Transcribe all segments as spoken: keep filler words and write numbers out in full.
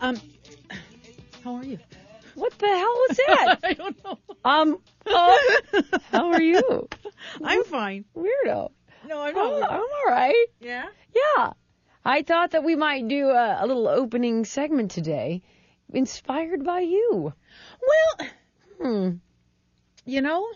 Um, how are you? What the hell was that? I don't know. Um, uh, how are you? I'm fine. Weirdo. No, I'm not. I'm, I'm all right. Yeah? Yeah. I thought that we might do a, a little opening segment today, inspired by you. Well, hmm. You know,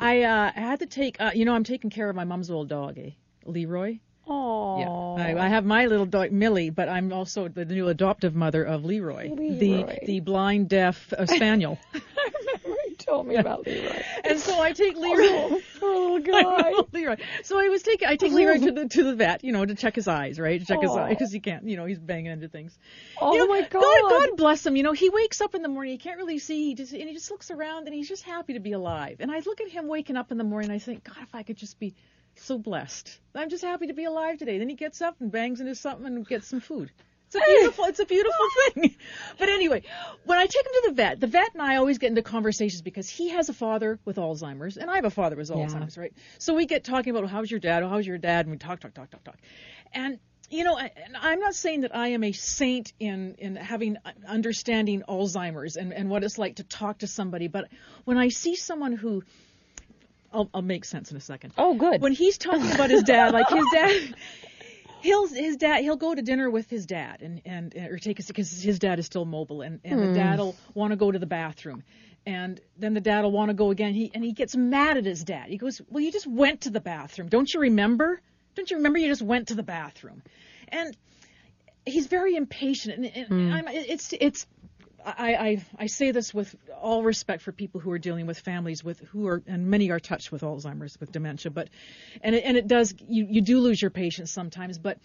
I, uh, I had to take, uh, you know, I'm taking care of my mom's little dog, eh? Leroy. Oh, yeah. I, I have my little dog Millie, but I'm also the new adoptive mother of Leroy, Leroy. the the blind deaf uh, spaniel. I remember you told me yeah. about Leroy. And so I take Leroy, oh, poor little guy, know, Leroy. So I was taking, I take Leroy to the to the vet, you know, to check his eyes, right? To check oh. his eyes because he can't, you know, he's banging into things. Oh you know, my God. God! God bless him. You know, he wakes up in the morning, he can't really see, he just and he just looks around and he's just happy to be alive. And I look at him waking up in the morning, and I think, God, if I could just be so blessed. I'm just happy to be alive today. Then he gets up and bangs into something and gets some food. It's a beautiful, it's a beautiful thing. But anyway, when I take him to the vet, the vet and I always get into conversations because he has a father with Alzheimer's and I have a father with Alzheimer's, yeah. right? So we get talking about, oh, how's your dad? Oh, how's your dad? And we talk, talk, talk, talk, talk. And, you know, I, and I'm not saying that I am a saint in, in having understanding Alzheimer's and, and what it's like to talk to somebody. But when I see someone who I'll, I'll make sense in a second. Oh, good. When he's talking about his dad, like his dad, he'll his dad he'll go to dinner with his dad and and or take us because his dad is still mobile and and mm. the dad'll want to go to the bathroom, and then the dad'll want to go again. He and he gets mad at his dad. He goes, "Well, you just went to the bathroom. Don't you remember? Don't you remember? You just went to the bathroom," and he's very impatient. And, and mm. I'm, it's it's. I, I, I say this with all respect for people who are dealing with families with who are, and many are touched with Alzheimer's, with dementia, but, and it, and it does, you, you do lose your patience sometimes, but.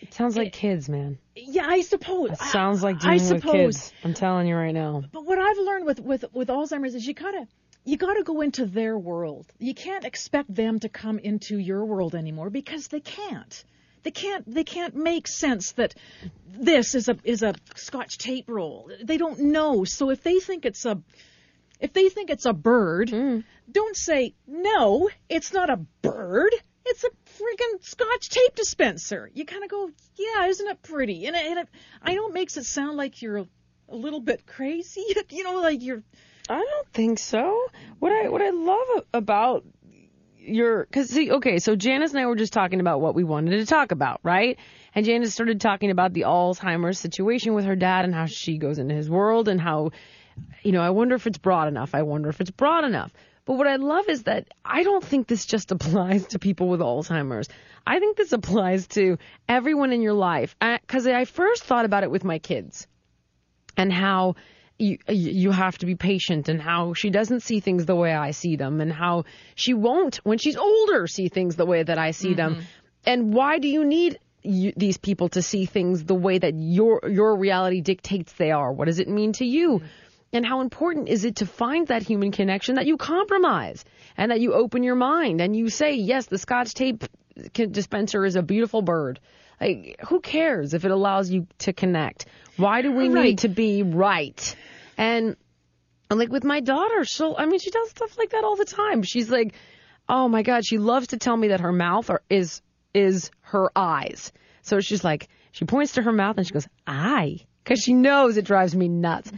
It sounds like it, kids, man. Yeah, I suppose. It sounds like dealing I, I with suppose. kids. I'm telling you right now. But what I've learned with, with, with Alzheimer's is you gotta, you gotta go into their world. You can't expect them to come into your world anymore because they can't. They can't. They can't make sense that this is a is a Scotch tape roll. They don't know. So if they think it's a, if they think it's a bird, mm. don't say no. It's not a bird. It's a freaking Scotch tape dispenser. You kind of go, yeah, isn't it pretty? And, it, and it, I know it makes it sound like you're a, a little bit crazy. You know, like you're. I don't think so. What I what I love about. You're, cause see, okay, so Janice and I were just talking about what we wanted to talk about, right? And Janice started talking about the Alzheimer's situation with her dad and how she goes into his world and how, you know, I wonder if it's broad enough. I wonder if it's broad enough. But what I love is that I don't think this just applies to people with Alzheimer's. I think this applies to everyone in your life. Because I, I first thought about it with my kids and how you, you have to be patient and how she doesn't see things the way I see them and how she won't, when she's older, see things the way that I see mm-hmm. them. And why do you need you, these people to see things the way that your your reality dictates they are? What does it mean to you? Mm-hmm. And how important is it to find that human connection that you compromise and that you open your mind and you say, yes, the Scotch tape dispenser is a beautiful bird. Like, who cares if it allows you to connect? Why do we right. need to be right? And, and like with my daughter, she'll, I mean, she does stuff like that all the time. She's like, oh my God, she loves to tell me that her mouth are, is, is her eyes. So she's like, she points to her mouth and she goes, I, because she knows it drives me nuts.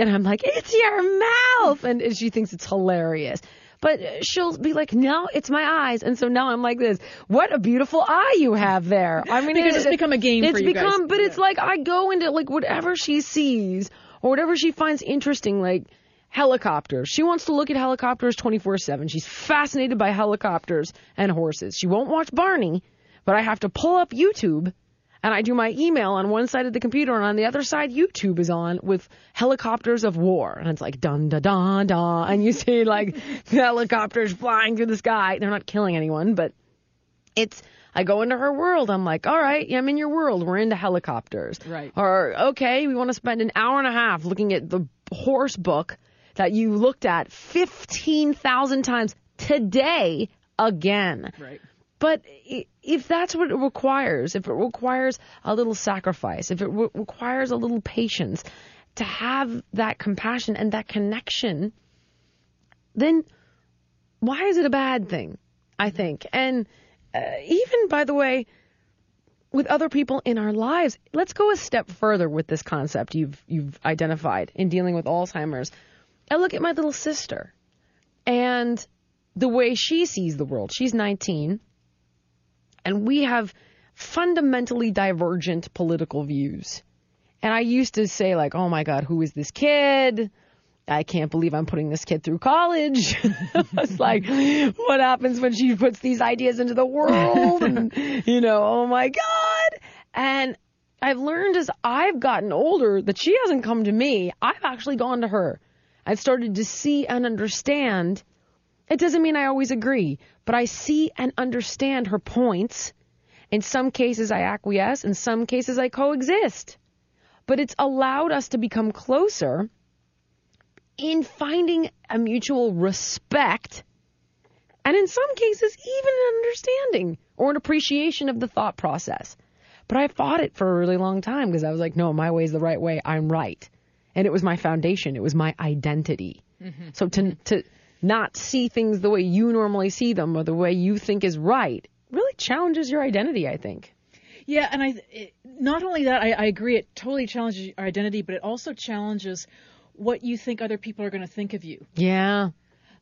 And I'm like, it's your mouth. And she thinks it's hilarious. But she'll be like, no, it's my eyes. And so now I'm like this. What a beautiful eye you have there. I mean, because it's, it's become a game it's for you become, guys. But yeah. it's like I go into like whatever she sees or whatever she finds interesting, like helicopters. She wants to look at helicopters twenty-four seven. She's fascinated by helicopters and horses. She won't watch Barney, but I have to pull up YouTube. And I do my email on one side of the computer, and on the other side, YouTube is on with helicopters of war. And it's like, dun-da-da-da. And you see, like, helicopters flying through the sky. They're not killing anyone, but it's, I go into her world. I'm like, all right, I'm in your world. We're into helicopters. Right. Or, okay, we want to spend an hour and a half looking at the horse book that you looked at fifteen thousand times today again. Right. But if that's what it requires, if it requires a little sacrifice, if it re- requires a little patience to have that compassion and that connection, then why is it a bad thing, I think? And uh, even, by the way, with other people in our lives, let's go a step further with this concept you've you've identified in dealing with Alzheimer's. I look at my little sister and the way she sees the world. She's nineteen. And we have fundamentally divergent political views. And I used to say, like, oh, my God, who is this kid? I can't believe I'm putting this kid through college. It's like, what happens when she puts these ideas into the world? And, you know, oh, my God. And I've learned as I've gotten older that she hasn't come to me. I've actually gone to her. I've started to see and understand. It doesn't mean I always agree, but I see and understand her points. In some cases, I acquiesce. In some cases, I coexist. But it's allowed us to become closer in finding a mutual respect and in some cases, even an understanding or an appreciation of the thought process. But I fought it for a really long time because I was like, no, my way is the right way. I'm right. And it was my foundation. It was my identity. Mm-hmm. So to... to not see things the way you normally see them or the way you think is right really challenges your identity, I think. Yeah, and I it, not only that, I, I agree it totally challenges your identity, but it also challenges what you think other people are going to think of you. Yeah.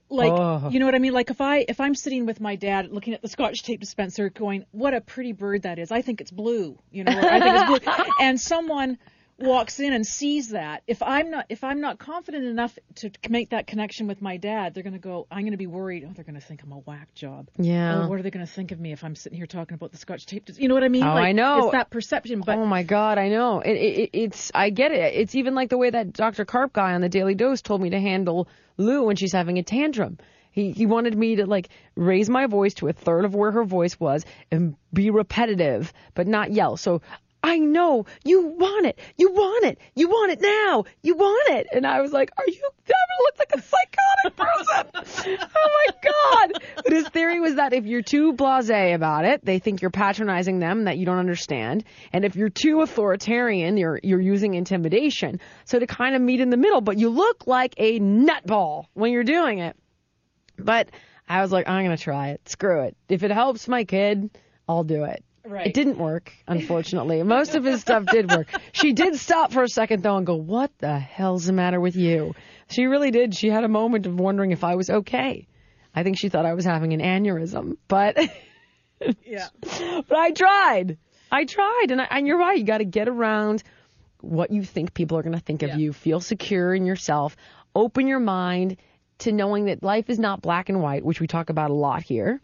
Like, oh. you know what I mean? Like if, I, if I'm sitting with my dad looking at the Scotch tape dispenser going, what a pretty bird that is. I think it's blue. You know, I think it's blue. And someone walks in and sees that, if I'm not if I'm not confident enough to make that connection with my dad, they're going to go, I'm going to be worried. Oh, they're going to think I'm a whack job. Yeah. Oh, what are they going to think of me if I'm sitting here talking about the Scotch tape? You know what I mean? Oh, like, I know. It's that perception. But oh, my God, I know. It, it, it's I get it. It's even like the way that Doctor Karp guy on the Daily Dose told me to handle Lou when she's having a tantrum. He he wanted me to, like, raise my voice to a third of where her voice was and be repetitive but not yell. So I know you want it. You want it. You want it now. You want it. And I was like, are you ever looked like a psychotic person? Oh, my God. But his theory was that if you're too blasé about it, they think you're patronizing them, that you don't understand. And if you're too authoritarian, you're you're using intimidation. So to kind of meet in the middle, but you look like a nutball when you're doing it. But I was like, I'm going to try it. Screw it. If it helps my kid, I'll do it. Right. It didn't work, unfortunately. Most of his stuff did work. She did stop for a second, though, and go, what the hell's the matter with you? She really did. She had a moment of wondering if I was okay. I think she thought I was having an aneurysm. But yeah, but I tried. I tried. And, I, and you're right. You got to get around what you think people are going to think of yeah. you. Feel secure in yourself. Open your mind. to knowing that life is not black and white, which we talk about a lot here,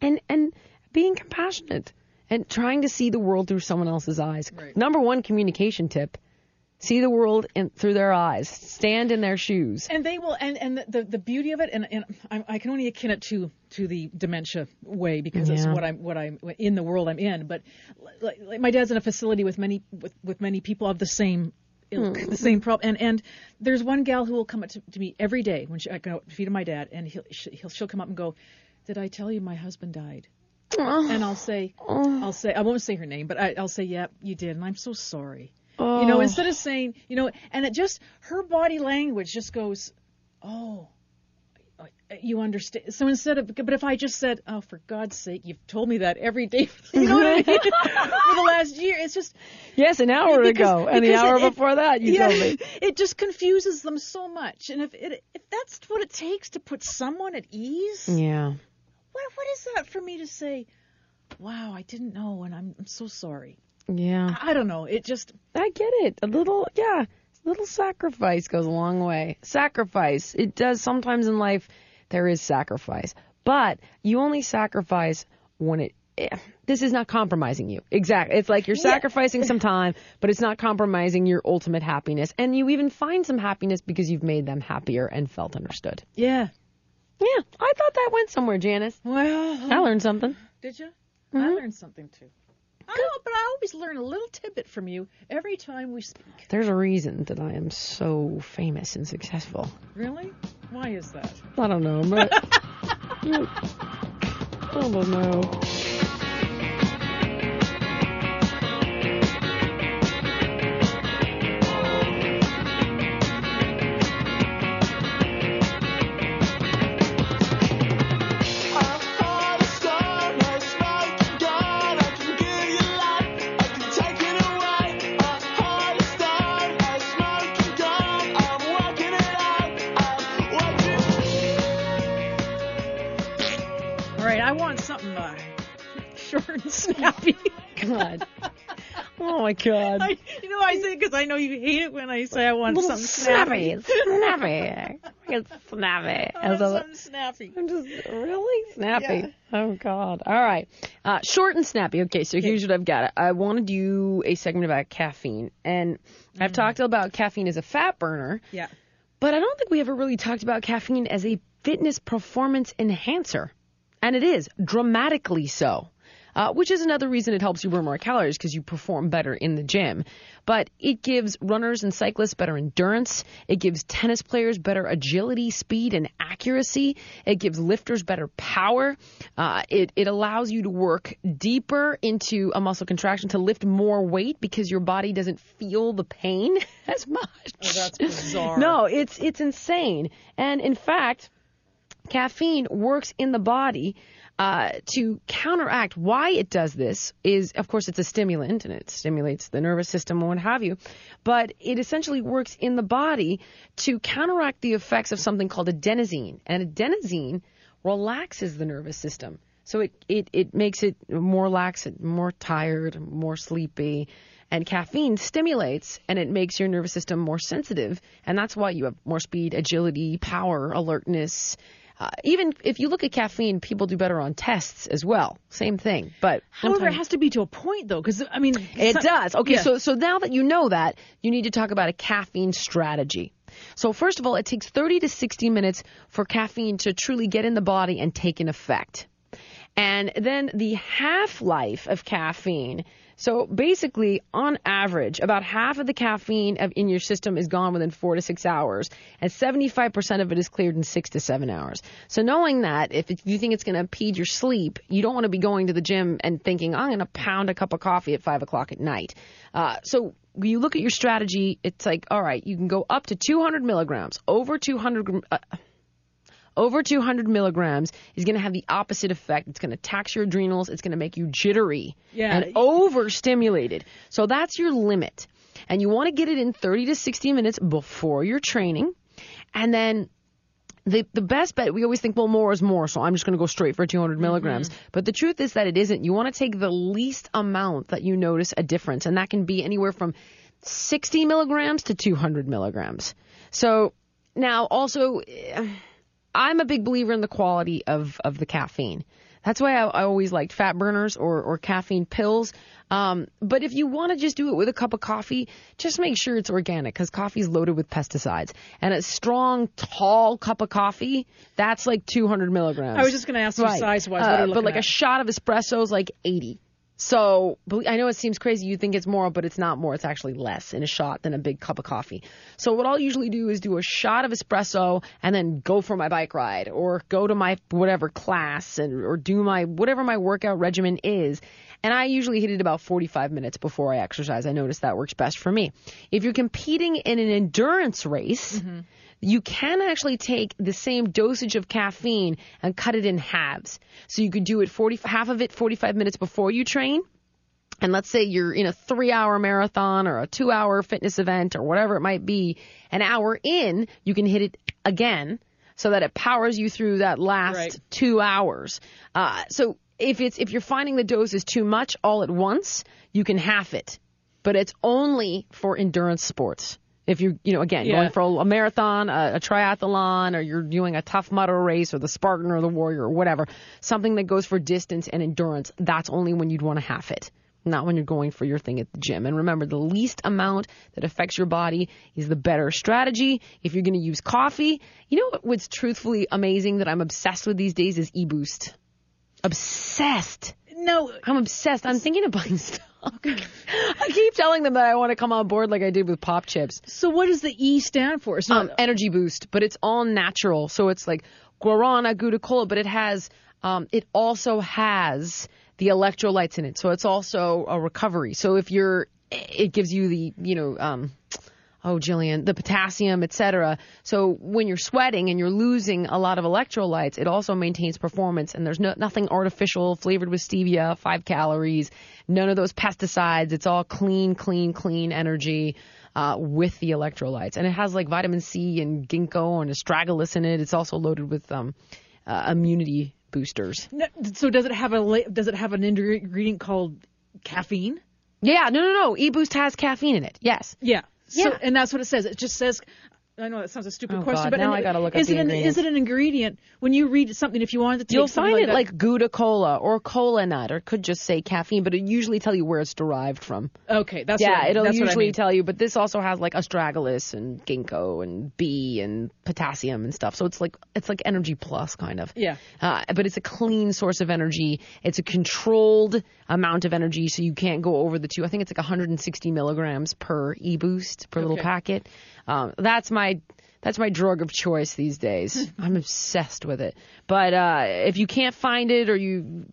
and and being compassionate and trying to see the world through someone else's eyes. Right. Number one communication tip. See the world in, through their eyes. Stand in their shoes. And they will. And, and the, the beauty of it, and, and I, I can only akin it to, to the dementia way because it's yeah. what I'm what I'm in the world I'm in. But like, like my dad's in a facility with many with, with many people of the same ilk, mm. the same problem. And and there's one gal who will come up to, to me every day when she, I go feed my dad, and he'll, she'll she'll come up and go, "Did I tell you my husband died?" Oh. And I'll say, oh. I'll say, I won't say her name, but I, I'll say, "Yeah, you did, and I'm so sorry." You know, instead of saying, you know, and it just, her body language just goes, oh, you understand. So instead of, but if I just said, oh, for God's sake, you've told me that every day, you know what I mean? For the last year, it's just. Yes, an hour because, ago, and the hour it, before that, you yeah, told me. It just confuses them so much. And if it, if that's what it takes to put someone at ease. Yeah. What What is that for me to say, wow, I didn't know, and I'm, I'm so sorry. Yeah. I don't know. It just. I get it. A little, yeah. A little sacrifice goes a long way. Sacrifice. It does. Sometimes in life, there is sacrifice. But you only sacrifice when it. This is not compromising you. Exactly. It's like you're sacrificing yeah. some time, but it's not compromising your ultimate happiness. And you even find some happiness because you've made them happier and felt understood. Yeah. Yeah. I thought that went somewhere, Janice. Well. I learned something. Did you? Mm-hmm. I learned something, too. I know, but I always learn a little tidbit from you every time we speak. There's a reason that I am so famous and successful. Really? Why is that? I don't know, but I don't know. Snappy. God. Oh, my God. I, you know, I say because I know you hate it when I say I want something snappy. Snappy. It's snappy. I want something snappy. I'm just really snappy. Yeah. Oh, God. All right. Uh, short and snappy. Okay, so here's what I've got. I want to do a segment about caffeine. And mm-hmm. I've talked about caffeine as a fat burner. Yeah. But I don't think we ever really talked about caffeine as a fitness performance enhancer. And it is dramatically so. Uh, which is another reason it helps you burn more calories because you perform better in the gym. But it gives runners and cyclists better endurance. It gives tennis players better agility, speed, and accuracy. It gives lifters better power. Uh, it, it allows you to work deeper into a muscle contraction to lift more weight because your body doesn't feel the pain as much. Oh, that's bizarre. No, it's, it's insane. And in fact, caffeine works in the body Uh, to counteract why it does this is, of course, it's a stimulant and it stimulates the nervous system and what have you, but it essentially works in the body to counteract the effects of something called adenosine. And adenosine relaxes the nervous system. So it, it, it makes it more laxant, more tired, more sleepy. And caffeine stimulates and it makes your nervous system more sensitive. And that's why you have more speed, agility, power, alertness. Uh, even if you look at caffeine, people do better on tests as well. Same thing. But however, it has to be to a point, though, because, I mean. It some, does. Okay, yeah. so so now that you know that, you need to talk about a caffeine strategy. So first of all, it takes thirty to sixty minutes for caffeine to truly get in the body and take an effect. And then the half-life of caffeine. So basically, on average, about half of the caffeine in your system is gone within four to six hours, and seventy-five percent of it is cleared in six to seven hours. So knowing that, if you think it's going to impede your sleep, you don't want to be going to the gym and thinking, I'm going to pound a cup of coffee at five o'clock at night. Uh, so when you look at your strategy, it's like, all right, you can go up to two hundred milligrams, over two hundred uh, Over two hundred milligrams is going to have the opposite effect. It's going to tax your adrenals. It's going to make you jittery yeah. and overstimulated. So that's your limit. And you want to get it in thirty to sixty minutes before your training. And then the the best bet, we always think, well, more is more, so I'm just going to go straight for two hundred milligrams. Mm-hmm. But the truth is that it isn't. You want to take the least amount that you notice a difference. And that can be anywhere from sixty milligrams to two hundred milligrams. So Now, also, I'm a big believer in the quality of, of the caffeine. That's why I, I always liked fat burners or, or caffeine pills. Um, but if you want to just do it with a cup of coffee, just make sure it's organic because coffee is loaded with pesticides. And a strong, tall cup of coffee, that's like two hundred milligrams. I was just going to ask you right. size-wise. Uh, what but like at? a shot of espresso is like eighty. So I know it seems crazy. You think it's more, but it's not more. It's actually less in a shot than a big cup of coffee. So what I'll usually do is do a shot of espresso and then go for my bike ride or go to my whatever class and or do my whatever my workout regimen is. And I usually hit it about forty-five minutes before I exercise. I notice that works best for me. If you're competing in an endurance race, mm-hmm. you can actually take the same dosage of caffeine and cut it in halves. So you could do it forty, half of it forty-five minutes before you train. And let's say you're in a three-hour marathon or a two-hour fitness event or whatever it might be. An hour in, you can hit it again so that it powers you through that last right. two hours. Uh, so... If it's if you're finding the dose is too much all at once, you can half it, but it's only for endurance sports. If you you know again yeah. going for a marathon, a, a triathlon, or you're doing a Tough Mudder race or the Spartan or the Warrior or whatever, something that goes for distance and endurance, that's only when you'd want to half it, not when you're going for your thing at the gym. And remember, the least amount that affects your body is the better strategy. If you're going to use coffee, you know what's truthfully amazing that I'm obsessed with these days is eBoost. Obsessed. No. I'm obsessed. I'm thinking of buying stuff. I keep telling them that I want to come on board like I did with Popchips. So what does the E stand for? It's um, energy boost, but it's all natural. So it's like guarana, guticola, but it has, um, it also has the electrolytes in it. So it's also a recovery. So if you're, it gives you the, you know, um, oh, Jillian, the potassium, et cetera. So when you're sweating and you're losing a lot of electrolytes, it also maintains performance. And there's no, nothing artificial, flavored with stevia, five calories, none of those pesticides. It's all clean, clean, clean energy uh, with the electrolytes. And it has like vitamin C and ginkgo and astragalus in it. It's also loaded with um, uh, immunity boosters. So does it have a does it have an ingredient called caffeine? Yeah, no, no, no. eBoost has caffeine in it. Yes. Yeah. So, yeah. And that's what it says. It just says, I know that sounds a stupid oh question, God, but now I gotta look is, up it an, is it an ingredient? When you read something, if you wanted to take You'll find like it that, like Gouda-Cola or Cola Nut, or it could just say caffeine, but it'll usually tell you where it's derived from. Okay, that's yeah, what I mean. it'll that's usually I mean. tell you, but this also has like astragalus and ginkgo and B and potassium and stuff. So it's like it's like Energy Plus kind of. Yeah. Uh, but it's a clean source of energy. It's a controlled amount of energy, so you can't go over the two. I think it's like one hundred sixty milligrams per eBoost per okay. little packet. Um, that's my that's my drug of choice these days. I'm obsessed with it. But uh, if you can't find it or you,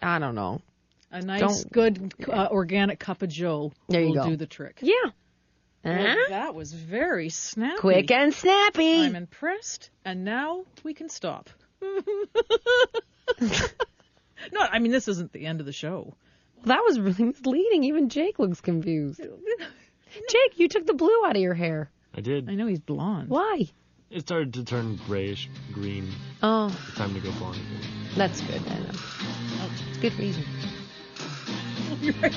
I don't know. A nice, don't, good uh, organic cup of Joe there will you go. do the trick. Yeah. Well, uh-huh. That was very snappy. Quick and snappy. I'm impressed. And now we can stop. No, I mean, this isn't the end of the show. Well, that was really misleading. Even Jake looks confused. Jake, you took the blue out of your hair. I did. I know he's blonde. Why? It started to turn grayish green. Oh. It's time to go blonde. That's good. I know. Oh, it's good reason. You're right.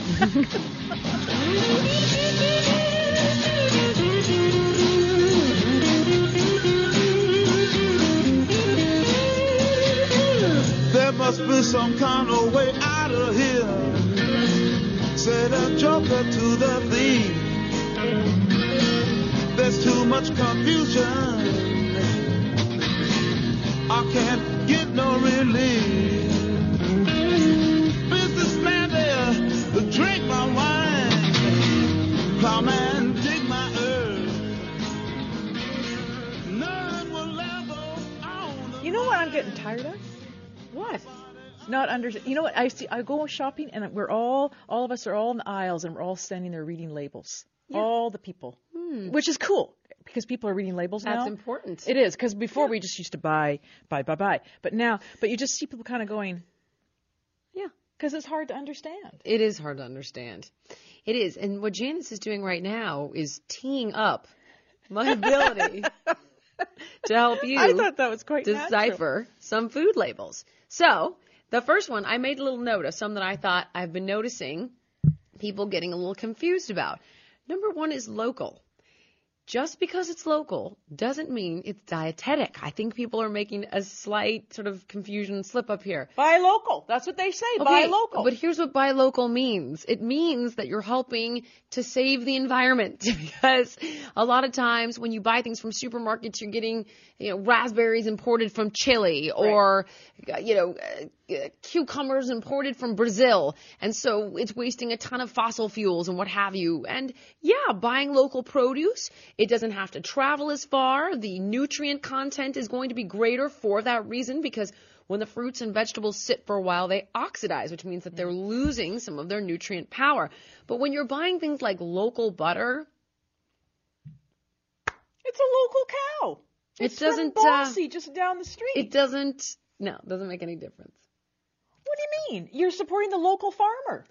There must be some kind of way out of here. Said a joker to the thief. There's too much confusion. I can't get no relief. Businessman there, drink my wine. Plowman, dig my earth. None will ever. You know what I'm getting tired of? What? Not under. You know what? I see. I go shopping, and we're all, all of us are all in the aisles, and we're all standing there reading labels. Yeah. All the people, hmm. which is cool because people are reading labels now. That's important. It is because before yeah. we just used to buy, buy, buy, buy. But now, but you just see people kind of going, yeah, because it's hard to understand. It is hard to understand. It is. And what Janice is doing right now is teeing up my ability to help you I thought that was quite decipher natural. some food labels. So the first one, I made a little note of some that I thought I've been noticing people getting a little confused about. Number one is local. Just because it's local doesn't mean it's dietetic. I think people are making a slight sort of confusion slip up here. Buy local. That's what they say. Okay, buy local. But here's what buy local means. It means that you're helping to save the environment because a lot of times when you buy things from supermarkets, you're getting, you know, raspberries imported from Chile or, right. you know, uh, cucumbers imported from Brazil. And so it's wasting a ton of fossil fuels and what have you. And yeah, buying local produce, it doesn't have to travel as far. The nutrient content is going to be greater for that reason because when the fruits and vegetables sit for a while, they oxidize, which means that they're losing some of their nutrient power. But when you're buying things like local butter, it's a local cow. It's it doesn't bossy uh, just down the street. It doesn't. No, doesn't make any difference. What do you mean? You're supporting the local farmer.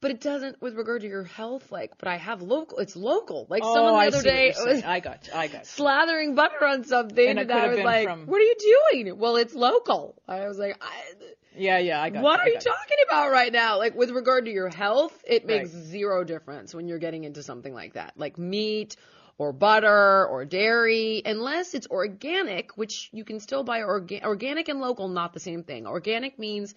But it doesn't with regard to your health, like, but I have local, it's local. Like, oh, someone the I other day was I got you, I got you. slathering butter on something, and, and I was like, from... what are you doing? Well, it's local. I was like, I, yeah, yeah, I got What you, are I got you talking you. about right now? Like, with regard to your health, it makes right. zero difference when you're getting into something like that, like meat or butter or dairy, unless it's organic, which you can still buy orga- organic and local, not the same thing. Organic means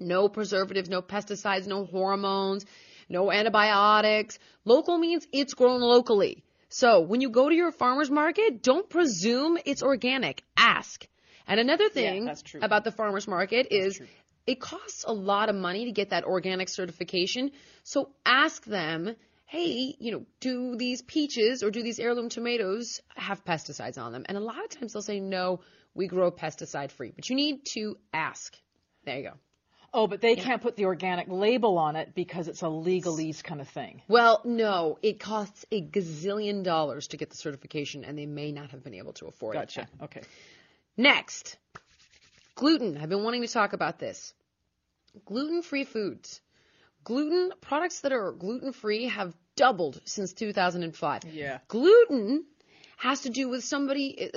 no preservatives, no pesticides, no hormones, no antibiotics. Local means it's grown locally. So when you go to your farmer's market, don't presume it's organic. Ask. And another thing yeah, about the farmer's market that's is true. It costs a lot of money to get that organic certification. So ask them, hey, you know, do these peaches or do these heirloom tomatoes have pesticides on them? And a lot of times they'll say, no, we grow pesticide free. But you need to ask. There you go. Oh, but they yeah. can't put the organic label on it because it's a legalese kind of thing. Well, no, it costs a gazillion dollars to get the certification, and they may not have been able to afford gotcha. it. Gotcha. Okay. Next, gluten. I've been wanting to talk about this. Gluten-free foods. Gluten products that are gluten-free have doubled since two thousand five. Yeah. Gluten has to do with somebody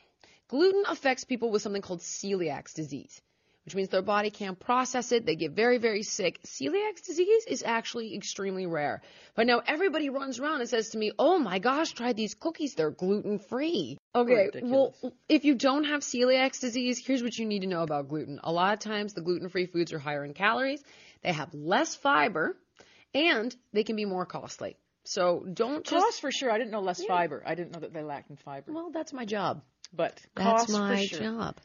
– gluten affects people with something called celiac disease, which means their body can't process it. They get very, very sick. Celiac disease is actually extremely rare. But now everybody runs around and says to me, oh, my gosh, try these cookies. They're gluten-free. Okay, well, if you don't have celiac disease, here's what you need to know about gluten. A lot of times the gluten-free foods are higher in calories. They have less fiber, and they can be more costly. So don't just... Cost for sure. I didn't know less yeah. fiber. I didn't know that they lacked in fiber. Well, that's my job. But cost for sure. That's my job.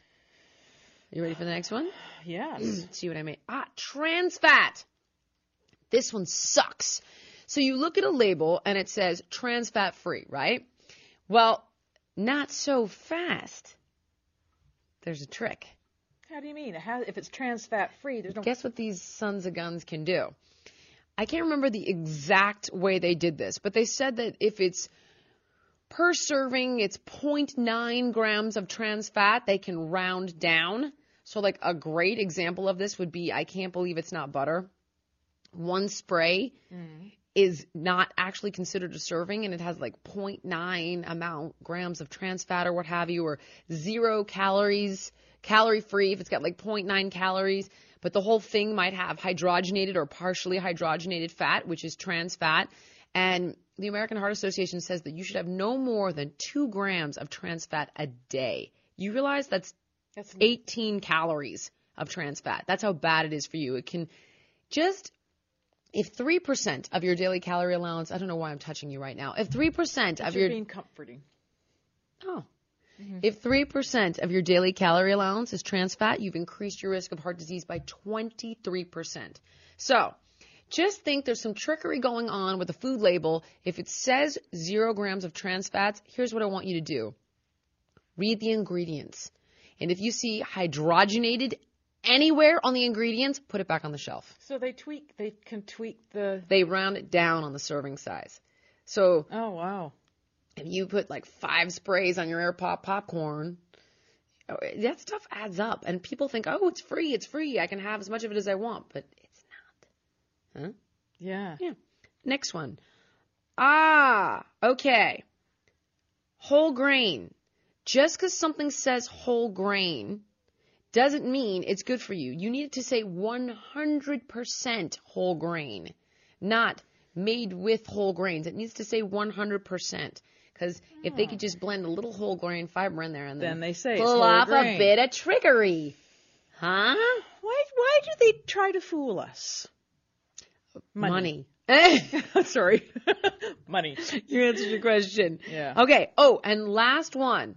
You ready for the next one? Yes. See what I mean? Ah, trans fat. This one sucks. So you look at a label and it says trans fat free, right? Well, not so fast. There's a trick. How do you mean? How, if it's trans fat free, there's no... Guess what these sons of guns can do? I can't remember the exact way they did this, but they said that if it's per serving, it's zero point nine grams of trans fat. They can round down. So, like, a great example of this would be, I can't believe it's not butter. One spray mm. is not actually considered a serving, and it has, like, zero point nine amount grams of trans fat or what have you, or zero calories, calorie-free if it's got, like, zero point nine calories. But the whole thing might have hydrogenated or partially hydrogenated fat, which is trans fat. And the American Heart Association says that you should have no more than two grams of trans fat a day. You realize that's... That's eighteen calories of trans fat. That's how bad it is for you. It can just, if three percent of your daily calorie allowance, I don't know why I'm touching you right now. If three percent of your... being comforting. Oh. Mm-hmm. If three percent of your daily calorie allowance is trans fat, you've increased your risk of heart disease by twenty-three percent. So just think there's some trickery going on with the food label. If it says zero grams of trans fats, here's what I want you to do. Read the ingredients. And if you see hydrogenated anywhere on the ingredients, put it back on the shelf. So they tweak, they can tweak the... They round it down on the serving size. So... Oh, wow. If you put like five sprays on your Air Pop popcorn, that stuff adds up. And people think, oh, it's free, it's free. I can have as much of it as I want. But it's not. Huh? Yeah. Yeah. Next one. Ah, okay. Whole grain. Just because something says whole grain doesn't mean it's good for you. You need it to say one hundred percent whole grain, not made with whole grains. It needs to say one hundred percent. Because if they could just blend a little whole grain fiber in there and then, then they say pull off grain. A bit of trickery. Huh? Why Why do they try to fool us? Money. Money. Sorry. Money. You answered your question. Yeah. Okay. Oh, and last one.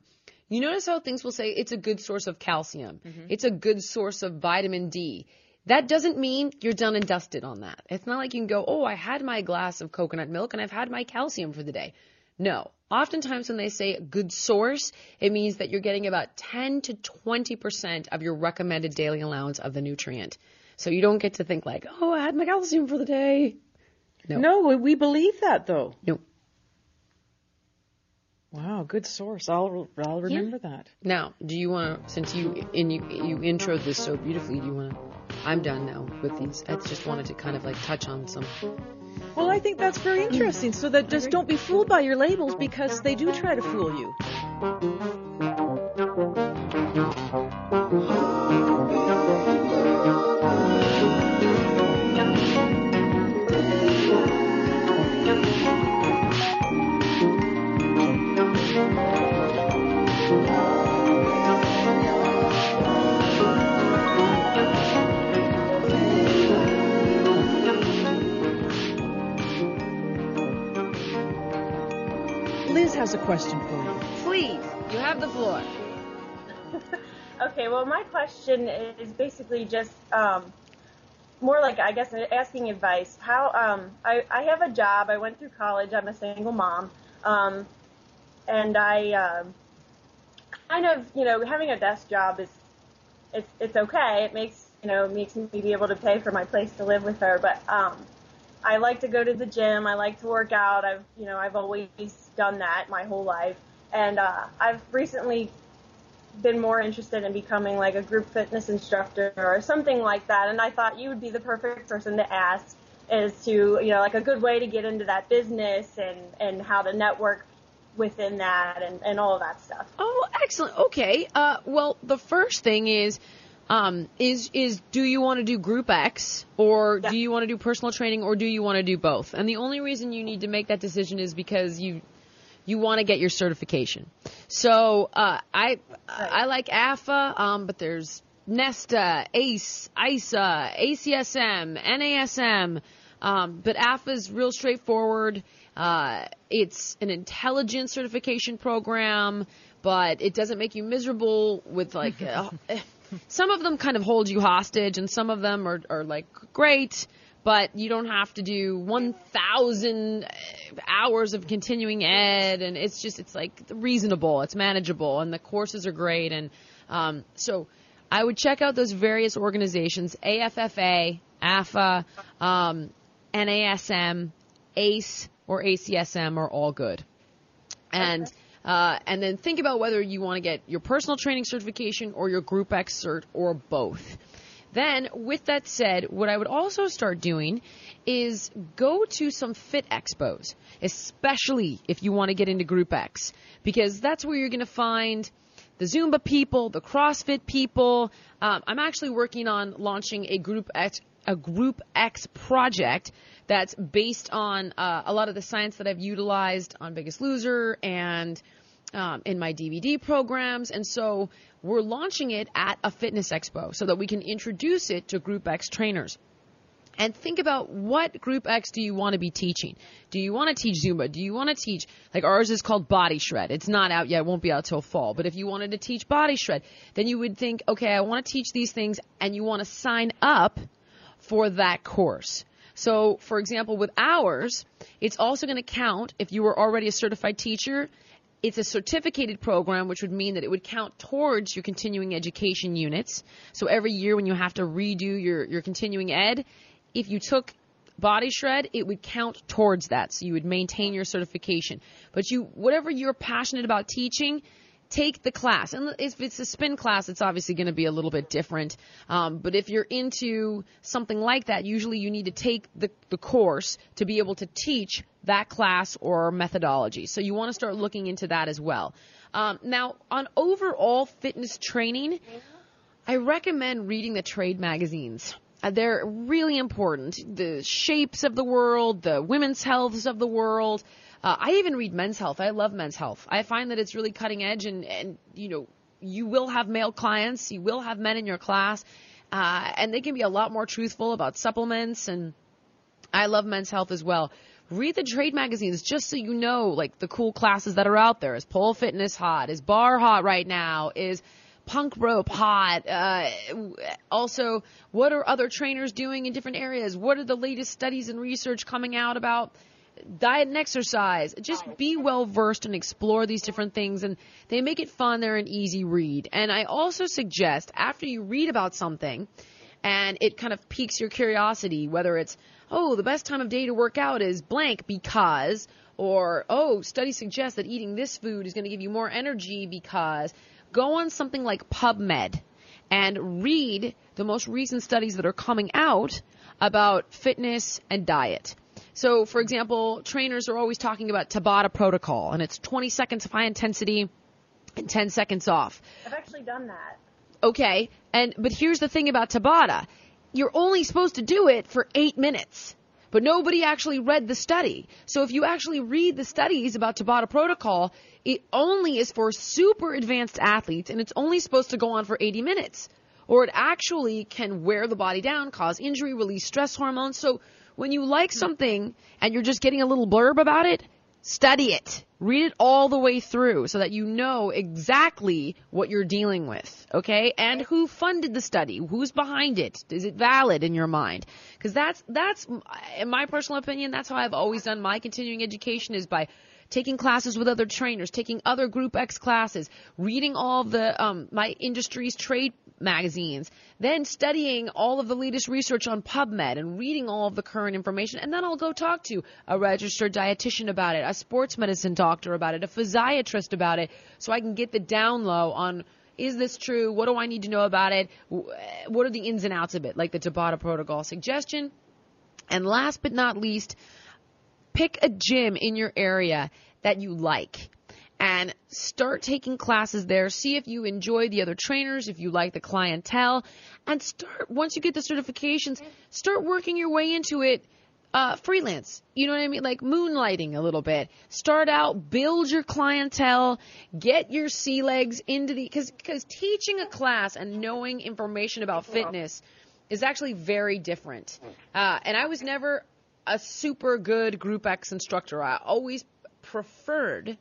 You notice how things will say it's a good source of calcium. Mm-hmm. It's a good source of vitamin D. That doesn't mean you're done and dusted on that. It's not like you can go, oh, I had my glass of coconut milk and I've had my calcium for the day. No. Oftentimes when they say good source, it means that you're getting about ten to twenty percent of your recommended daily allowance of the nutrient. So you don't get to think like, oh, I had my calcium for the day. No. No, we believe that though. No. Wow, good source. I'll I'll remember yeah. that. Now, do you want to, since you in you you introed this so beautifully, do you want to? I'm done now with these. I just wanted to kind of like touch on some. Well, I think that's very interesting. So that just don't be fooled by your labels because they do try to fool you. Has a question for you. Please, you have the floor. Okay, well, my question is basically just um, more like, I guess, asking advice. How um, I, I have a job. I went through college. I'm a single mom. Um, and I uh, kind of, you know, having a desk job is, it's, it's okay. It makes, you know, makes me be able to pay for my place to live with her. But um, I like to go to the gym. I like to work out. I've, you know, I've always done that my whole life, and uh, I've recently been more interested in becoming like a group fitness instructor or something like that, and I thought you would be the perfect person to ask as to, you know, like a good way to get into that business and, and how to network within that and, and all of that stuff. Oh, excellent. Okay. Uh, well, the first thing is, um, is, is do you want to do Group X or yeah. do you want to do personal training or do you want to do both? And the only reason you need to make that decision is because you You want to get your certification. So uh, I I like A F A A, um, but there's Nesta, A C E, I S A, A C S M, N A S M. Um, but A F A A is real straightforward. Uh, it's an intelligence certification program, but it doesn't make you miserable with like uh, some of them kind of hold you hostage, and some of them are, are like great. But you don't have to do one thousand hours of continuing ed, and it's just, it's like reasonable, it's manageable, and the courses are great. And um, so I would check out those various organizations, A F A A, A F A A, um, N A S M, A C E, or A C S M are all good. And uh, and then think about whether you want to get your personal training certification or your Group X cert or both. Then, with that said, what I would also start doing is go to some fit expos, especially if you want to get into Group X, because that's where you're going to find the Zumba people, the CrossFit people. Um, I'm actually working on launching a Group X, a Group X project that's based on uh, a lot of the science that I've utilized on Biggest Loser and um, in my D V D programs, and so we're launching it at a fitness expo so that we can introduce it to Group X trainers. And think about what Group X do you want to be teaching? Do you want to teach Zumba? Do you want to teach, like ours is called Body Shred. It's not out yet. It won't be out till fall. But if you wanted to teach Body Shred, then you would think, okay, I want to teach these things, and you want to sign up for that course. So, for example, with ours, it's also going to count if you were already a certified teacher. It's a certificated program, which would mean that it would count towards your continuing education units. So every year when you have to redo your, your continuing ed, if you took Body Shred, it would count towards that. So you would maintain your certification. But you, whatever you're passionate about teaching, take the class. And if it's a spin class, it's obviously going to be a little bit different. Um, but if you're into something like that, usually you need to take the, the course to be able to teach that class or methodology. So you want to start looking into that as well. Um, now, on overall fitness training, I recommend reading the trade magazines. They're really important. The shapes of the world, the women's healths of the world. Uh, I even read Men's Health. I love Men's Health. I find that it's really cutting edge, and, and you know, you will have male clients. You will have men in your class, uh, and they can be a lot more truthful about supplements, and I love Men's Health as well. Read the trade magazines just so you know, like, the cool classes that are out there. Is Pole Fitness hot? Is Bar hot right now? Is Punk Rope hot? Uh, also, what are other trainers doing in different areas? What are the latest studies and research coming out about diet and exercise? Just be well-versed and explore these different things, and they make it fun. They're an easy read. And I also suggest, after you read about something and it kind of piques your curiosity, whether it's, oh, the best time of day to work out is blank because, or, oh, studies suggest that eating this food is going to give you more energy because, go on something like PubMed and read the most recent studies that are coming out about fitness and diet. So, for example, trainers are always talking about Tabata Protocol, and it's twenty seconds of high intensity and ten seconds off. I've actually done that. Okay, and but here's the thing about Tabata. You're only supposed to do it for eight minutes, but nobody actually read the study. So if you actually read the studies about Tabata Protocol, it only is for super advanced athletes, and it's only supposed to go on for eighty minutes, or it actually can wear the body down, cause injury, release stress hormones. So when you like something and you're just getting a little blurb about it, study it. Read it all the way through so that you know exactly what you're dealing with, okay? And who funded the study? Who's behind it? Is it valid in your mind? Because that's, that's, in my personal opinion, that's how I've always done my continuing education, is by taking classes with other trainers, taking other Group X classes, reading all the um, my industry's trade magazines, then studying all of the latest research on PubMed and reading all of the current information, and then I'll go talk to a registered dietitian about it, a sports medicine doctor about it, a physiatrist about it, so I can get the down low on, is this true? What do I need to know about it? What are the ins and outs of it, like the Tabata Protocol suggestion? And last but not least, pick a gym in your area that you like and start taking classes there. See if you enjoy the other trainers, if you like the clientele, and start, once you get the certifications, start working your way into it uh, freelance. You know what I mean? Like moonlighting a little bit. Start out, build your clientele, get your sea legs into the, because because teaching a class and knowing information about fitness is actually very different. Uh, and I was never a super good Group X instructor. I always preferred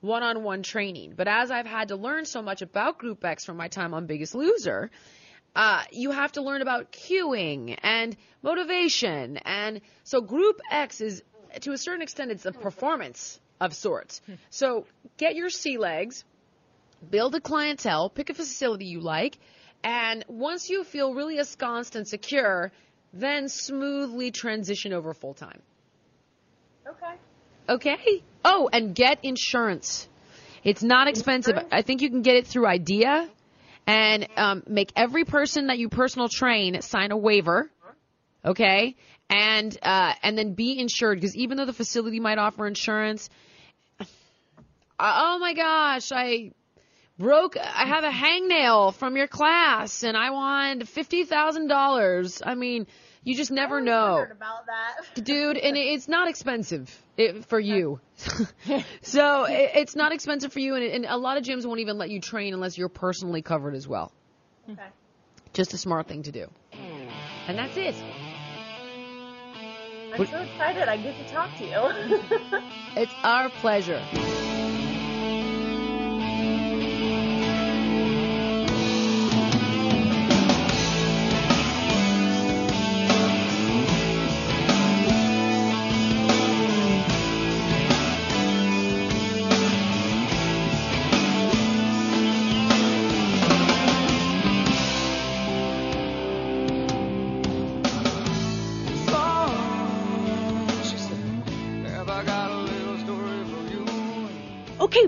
one-on-one training. But as I've had to learn so much about Group X from my time on Biggest Loser, uh, you have to learn about cueing and motivation. And so Group X is, to a certain extent, it's a performance of sorts. So get your sea legs, build a clientele, pick a facility you like, and once you feel really ensconced and secure, then smoothly transition over full-time. Okay. Okay. Oh, and get insurance. It's not expensive. Insurance? I think you can get it through IDEA, and um, make every person that you personal train sign a waiver, okay, and uh, and then be insured, because even though the facility might offer insurance, oh, my gosh, I – Broke, I have a hangnail from your class, and I want fifty thousand dollars. I mean, you just never know. About that. Dude, and it's not expensive for you. So it's not expensive for you, and a lot of gyms won't even let you train unless you're personally covered as well. Okay. Just a smart thing to do. And that's it. I'm so excited I get to talk to you. It's our pleasure.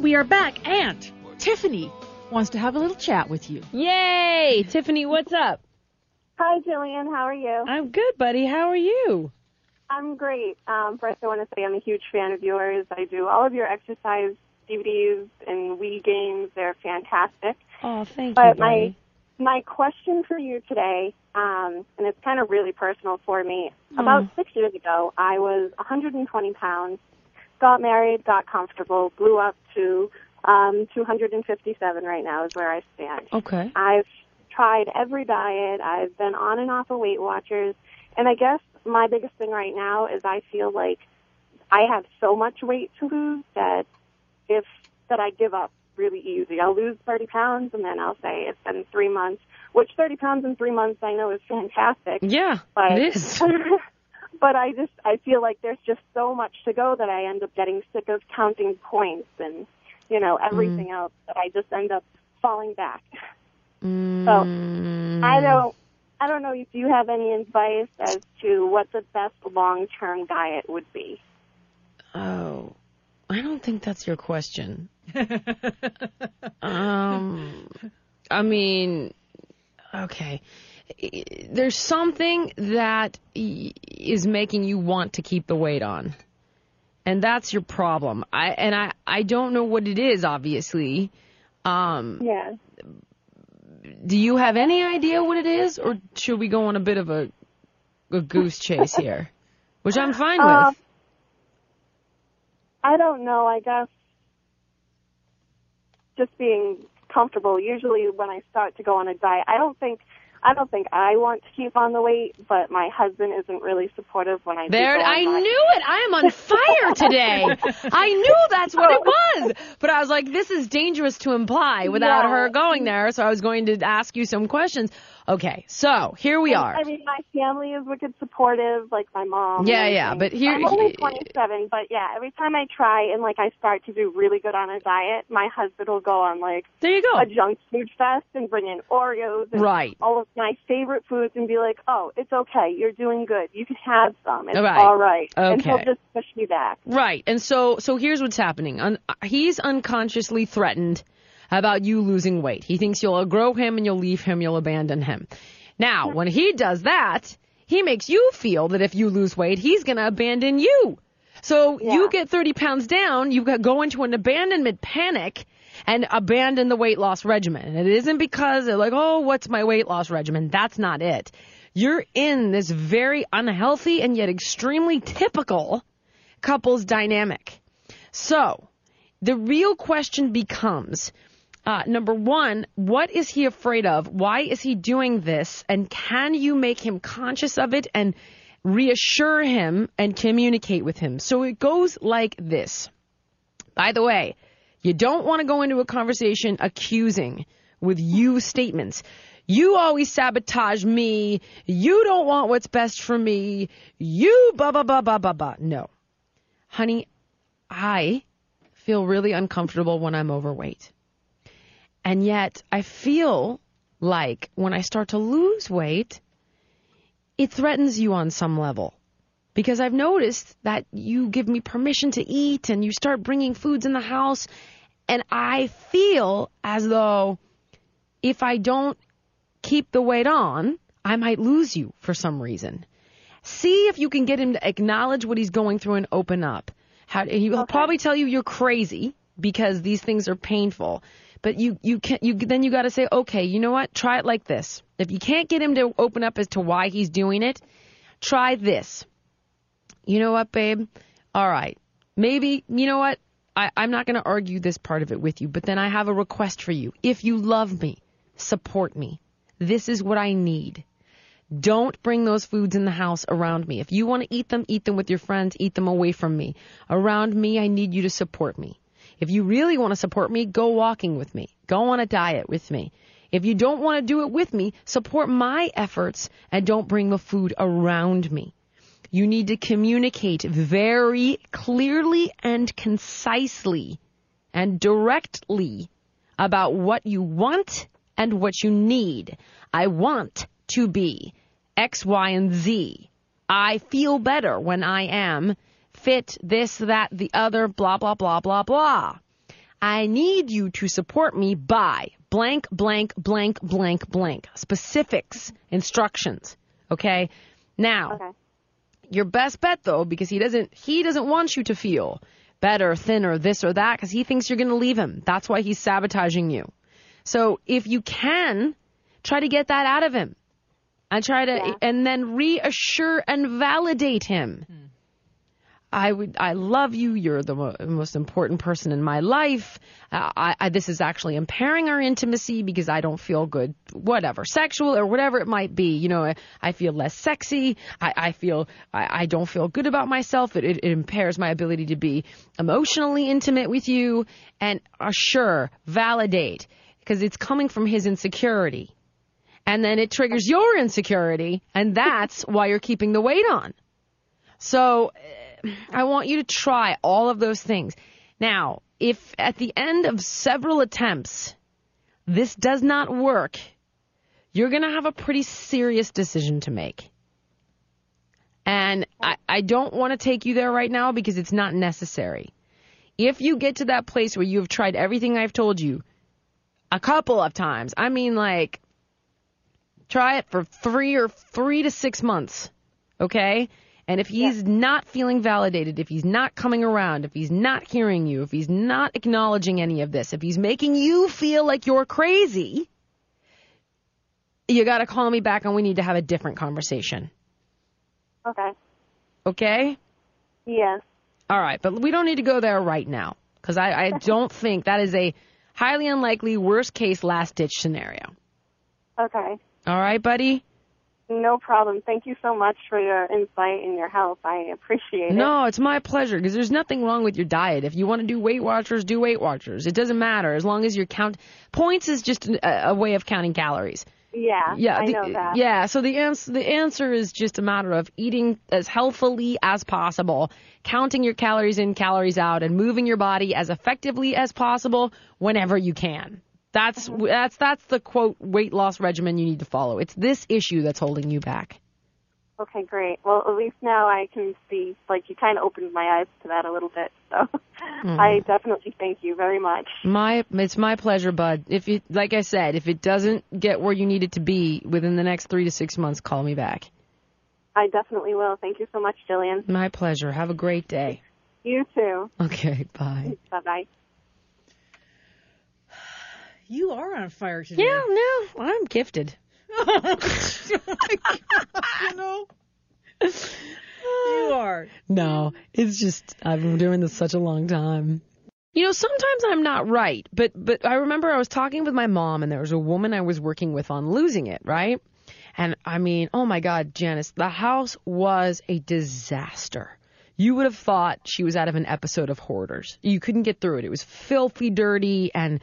We are back, and Tiffany wants to have a little chat with you. Yay! Tiffany, what's up? Hi, Jillian. How are you? I'm good, buddy. How are you? I'm great. Um, first, I want to say I'm a huge fan of yours. I do all of your exercise D V Ds and Wii games. They're fantastic. Oh, thank but you, But my My question for you today, um, and it's kind of really personal for me. Mm. About six years ago, I was one hundred twenty pounds, got married, got comfortable, blew up to um, two hundred fifty-seven right now is where I stand. Okay. I've tried every diet. I've been on and off of Weight Watchers. And I guess my biggest thing right now is I feel like I have so much weight to lose that if that I give up really easy. I'll lose thirty pounds, and then I'll say it's been three months, which thirty pounds in three months I know is fantastic. Yeah, but, it is. But I just I feel like there's just so much to go that I end up getting sick of counting points and, you know, everything mm. else that I just end up falling back. Mm. So I don't, I don't know if you have any advice as to what the best long-term diet would be. Oh, I don't think that's your question. um, I mean, okay. There's something that is making you want to keep the weight on. And that's your problem. I and I, I don't know what it is, obviously. Um, yeah. Do you have any idea what it is? Or should we go on a bit of a, a goose chase here? Which I'm fine uh, with. I don't know, I guess. Just being comfortable. Usually when I start to go on a diet, I don't think I don't think I want to keep on the weight, but my husband isn't really supportive when I do. There, I knew it. I am on fire today. I knew that's what it was. But I was like, this is dangerous to imply without yeah. her going there, so I was going to ask you some questions. Okay, so here we are. I mean, my family is wicked supportive, like my mom. Yeah, yeah, but here... I'm only twenty-seven, but yeah, every time I try and, like, I start to do really good on a diet, my husband will go on, like, there you go. A junk food fest and bring in Oreos and right. all of my favorite foods and be like, oh, it's okay, you're doing good, you can have some, it's all right. All right. Okay. And he'll just push me back. Right, and so, so here's what's happening. Un- he's unconsciously threatened about you losing weight. He thinks you'll outgrow him and you'll leave him, you'll abandon him. Now, when he does that, he makes you feel that if you lose weight, he's going to abandon you. So yeah. you get thirty pounds down, you go into an abandonment panic and abandon the weight loss regimen. And it isn't because they're like, oh, what's my weight loss regimen? That's not it. You're in this very unhealthy and yet extremely typical couple's dynamic. So the real question becomes... Uh, number one, what is he afraid of? Why is he doing this? And can you make him conscious of it and reassure him and communicate with him? So it goes like this. By the way, you don't want to go into a conversation accusing with you statements. You always sabotage me. You don't want what's best for me. You blah, blah, blah, blah, blah, blah. No. Honey, I feel really uncomfortable when I'm overweight. And yet I feel like when I start to lose weight, it threatens you on some level because I've noticed that you give me permission to eat and you start bringing foods in the house. And I feel as though if I don't keep the weight on, I might lose you for some reason. See if you can get him to acknowledge what he's going through and open up. How, he'll okay. probably tell you you're crazy because these things are painful. But you you can't you then you got to say, okay, you know what? Try it like this. If you can't get him to open up as to why he's doing it, try this. You know what, babe? All right. Maybe, you know what? I, I'm not going to argue this part of it with you, but then I have a request for you. If you love me, support me. This is what I need. Don't bring those foods in the house around me. If you want to eat them, eat them with your friends. Eat them away from me. Around me, I need you to support me. If you really want to support me, go walking with me. Go on a diet with me. If you don't want to do it with me, support my efforts and don't bring the food around me. You need to communicate very clearly and concisely and directly about what you want and what you need. I want to be X, Y, and Z. I feel better when I am fit, this, that, the other, blah, blah, blah, blah, blah. I need you to support me by blank, blank, blank, blank, blank. Specifics, instructions. Okay? Now, okay. your best bet, though, because he doesn't he doesn't want you to feel better, thinner, this or that, because he thinks you're going to leave him. That's why he's sabotaging you. So if you can Try to get that out of him. I try to, yeah. and then reassure and validate him. Hmm. I would, I love you. You're the mo- most important person in my life. Uh, I, I, this is actually impairing our intimacy because I don't feel good, whatever, sexual or whatever it might be. You know, I, I feel less sexy. I, I feel, I, I don't feel good about myself. It, it, it impairs my ability to be emotionally intimate with you, and assure, validate, because it's coming from his insecurity. And then it triggers your insecurity, and that's why you're keeping the weight on. So I want you to try all of those things. Now, if at the end of several attempts this does not work, you're going to have a pretty serious decision to make. And I, I don't want to take you there right now because it's not necessary. If you get to that place where you have tried everything I've told you a couple of times, I mean, like, try it for three or three to six months, okay? And if he's yeah. not feeling validated, if he's not coming around, if he's not hearing you, if he's not acknowledging any of this, if he's making you feel like you're crazy, you got to call me back and we need to have a different conversation. Okay. Okay? Yeah. All right, but we don't need to go there right now because I, I don't think that is a highly unlikely worst-case last-ditch scenario. Okay. All right, buddy? No problem. Thank you so much for your insight and your help. I appreciate it. No, it's my pleasure, because there's nothing wrong with your diet. If you want to do Weight Watchers, do Weight Watchers. It doesn't matter as long as you count. Points is just a, a way of counting calories. Yeah, yeah the, I know that. Yeah, so the answer, the answer is just a matter of eating as healthily as possible, counting your calories in, calories out, and moving your body as effectively as possible whenever you can. That's that's that's the, quote, weight loss regimen you need to follow. It's this issue that's holding you back. Okay, great. Well, at least now I can see, like, you kind of opened my eyes to that a little bit. So mm. I definitely thank you very much. My It's my pleasure, bud. If it, like I said, if it doesn't get where you need it to be within the next three to six months, call me back. I definitely will. Thank you so much, Jillian. My pleasure. Have a great day. You too. Okay, bye. Bye-bye. You are on fire today. Yeah, no, I'm gifted. Oh, my God, you know? You are. No, it's just, I've been doing this such a long time. You know, sometimes I'm not right, but, but I remember I was talking with my mom, and there was a woman I was working with on Losing It, right? And, I mean, oh, my God, Janice, the house was a disaster. You would have thought she was out of an episode of Hoarders. You couldn't get through it. It was filthy, dirty, and...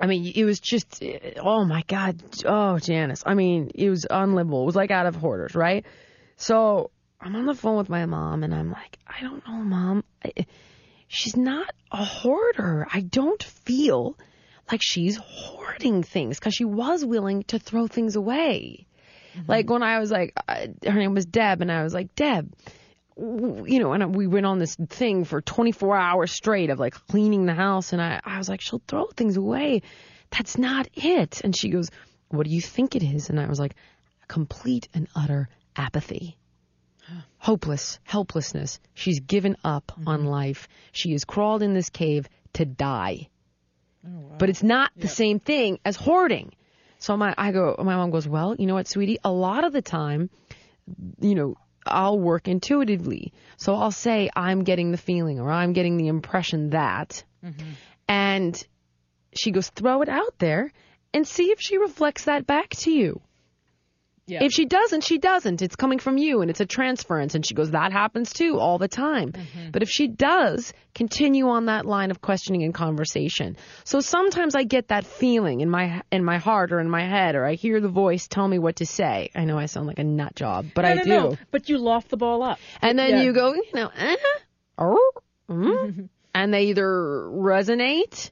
I mean, it was just, oh, my God. Oh, Janice. I mean, it was unlivable. It was like out of Hoarders, right? So I'm on the phone with my mom, and I'm like, I don't know, Mom. I, she's not a hoarder. I don't feel like she's hoarding things, because she was willing to throw things away. Mm-hmm. Like when I was like, uh, her name was Deb, and I was like, Deb, you know, and we went on this thing for twenty-four hours straight of like cleaning the house. And I, I was like, she'll throw things away. That's not it. And she goes, what do you think it is? And I was like, complete and utter apathy, hopeless, helplessness. She's given up mm-hmm. on life. She has crawled in this cave to die. Oh, wow. But it's not yep. the same thing as hoarding. So my, I go, my mom goes, well, you know what, sweetie, a lot of the time, you know, I'll work intuitively. So I'll say I'm getting the feeling or I'm getting the impression that. Mm-hmm. And she goes, throw it out there and see if she reflects that back to you. Yeah. If she doesn't, she doesn't. It's coming from you and it's a transference. And she goes, that happens too all the time. Mm-hmm. But if she does, continue on that line of questioning and conversation. So sometimes I get that feeling in my in my heart or in my head, or I hear the voice tell me what to say. I know I sound like a nut job, but no, I no, do. No. But you loft the ball up. And then yeah. you go, you know, uh-huh, oh, mm-hmm. and they either resonate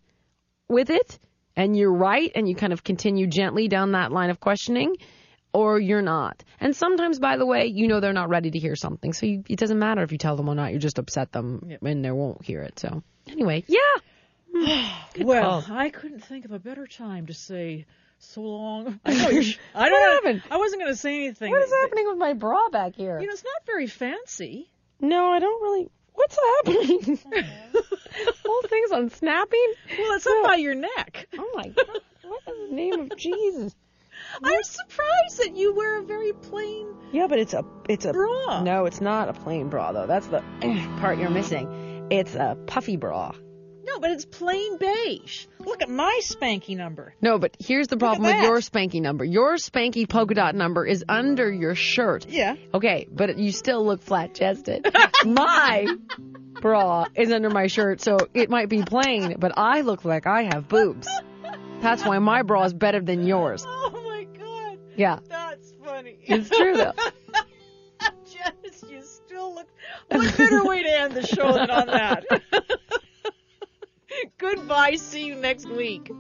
with it and you're right and you kind of continue gently down that line of questioning, or you're not. And sometimes, by the way, you know they're not ready to hear something. So you, it doesn't matter if you tell them or not. You just upset them yep. and they won't hear it. So anyway, yeah. Well, call. I couldn't think of a better time to say so long. I, know you, I don't what happened? I wasn't going to say anything. What is but, happening with my bra back here? You know, it's not very fancy. No, I don't really. What's happening? Whole thing's unsnapping. Well, it's so, up by your neck. Oh, my God. What is name of Jesus. I'm surprised that you wear a very plain Yeah, but it's a it's a bra. No, it's not a plain bra though. That's the part you're missing. It's a puffy bra. No, but it's plain beige. Look at my spanky number. No, but here's the problem with your spanky number. Your spanky polka dot number is under your shirt. Yeah. Okay, but you still look flat-chested. My bra is under my shirt, so it might be plain, but I look like I have boobs. That's why my bra is better than yours. Oh, my God. Yeah. That's funny. It's true, though. Janice, you still look... What better way to end the show than on that? Goodbye. See you next week.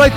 Like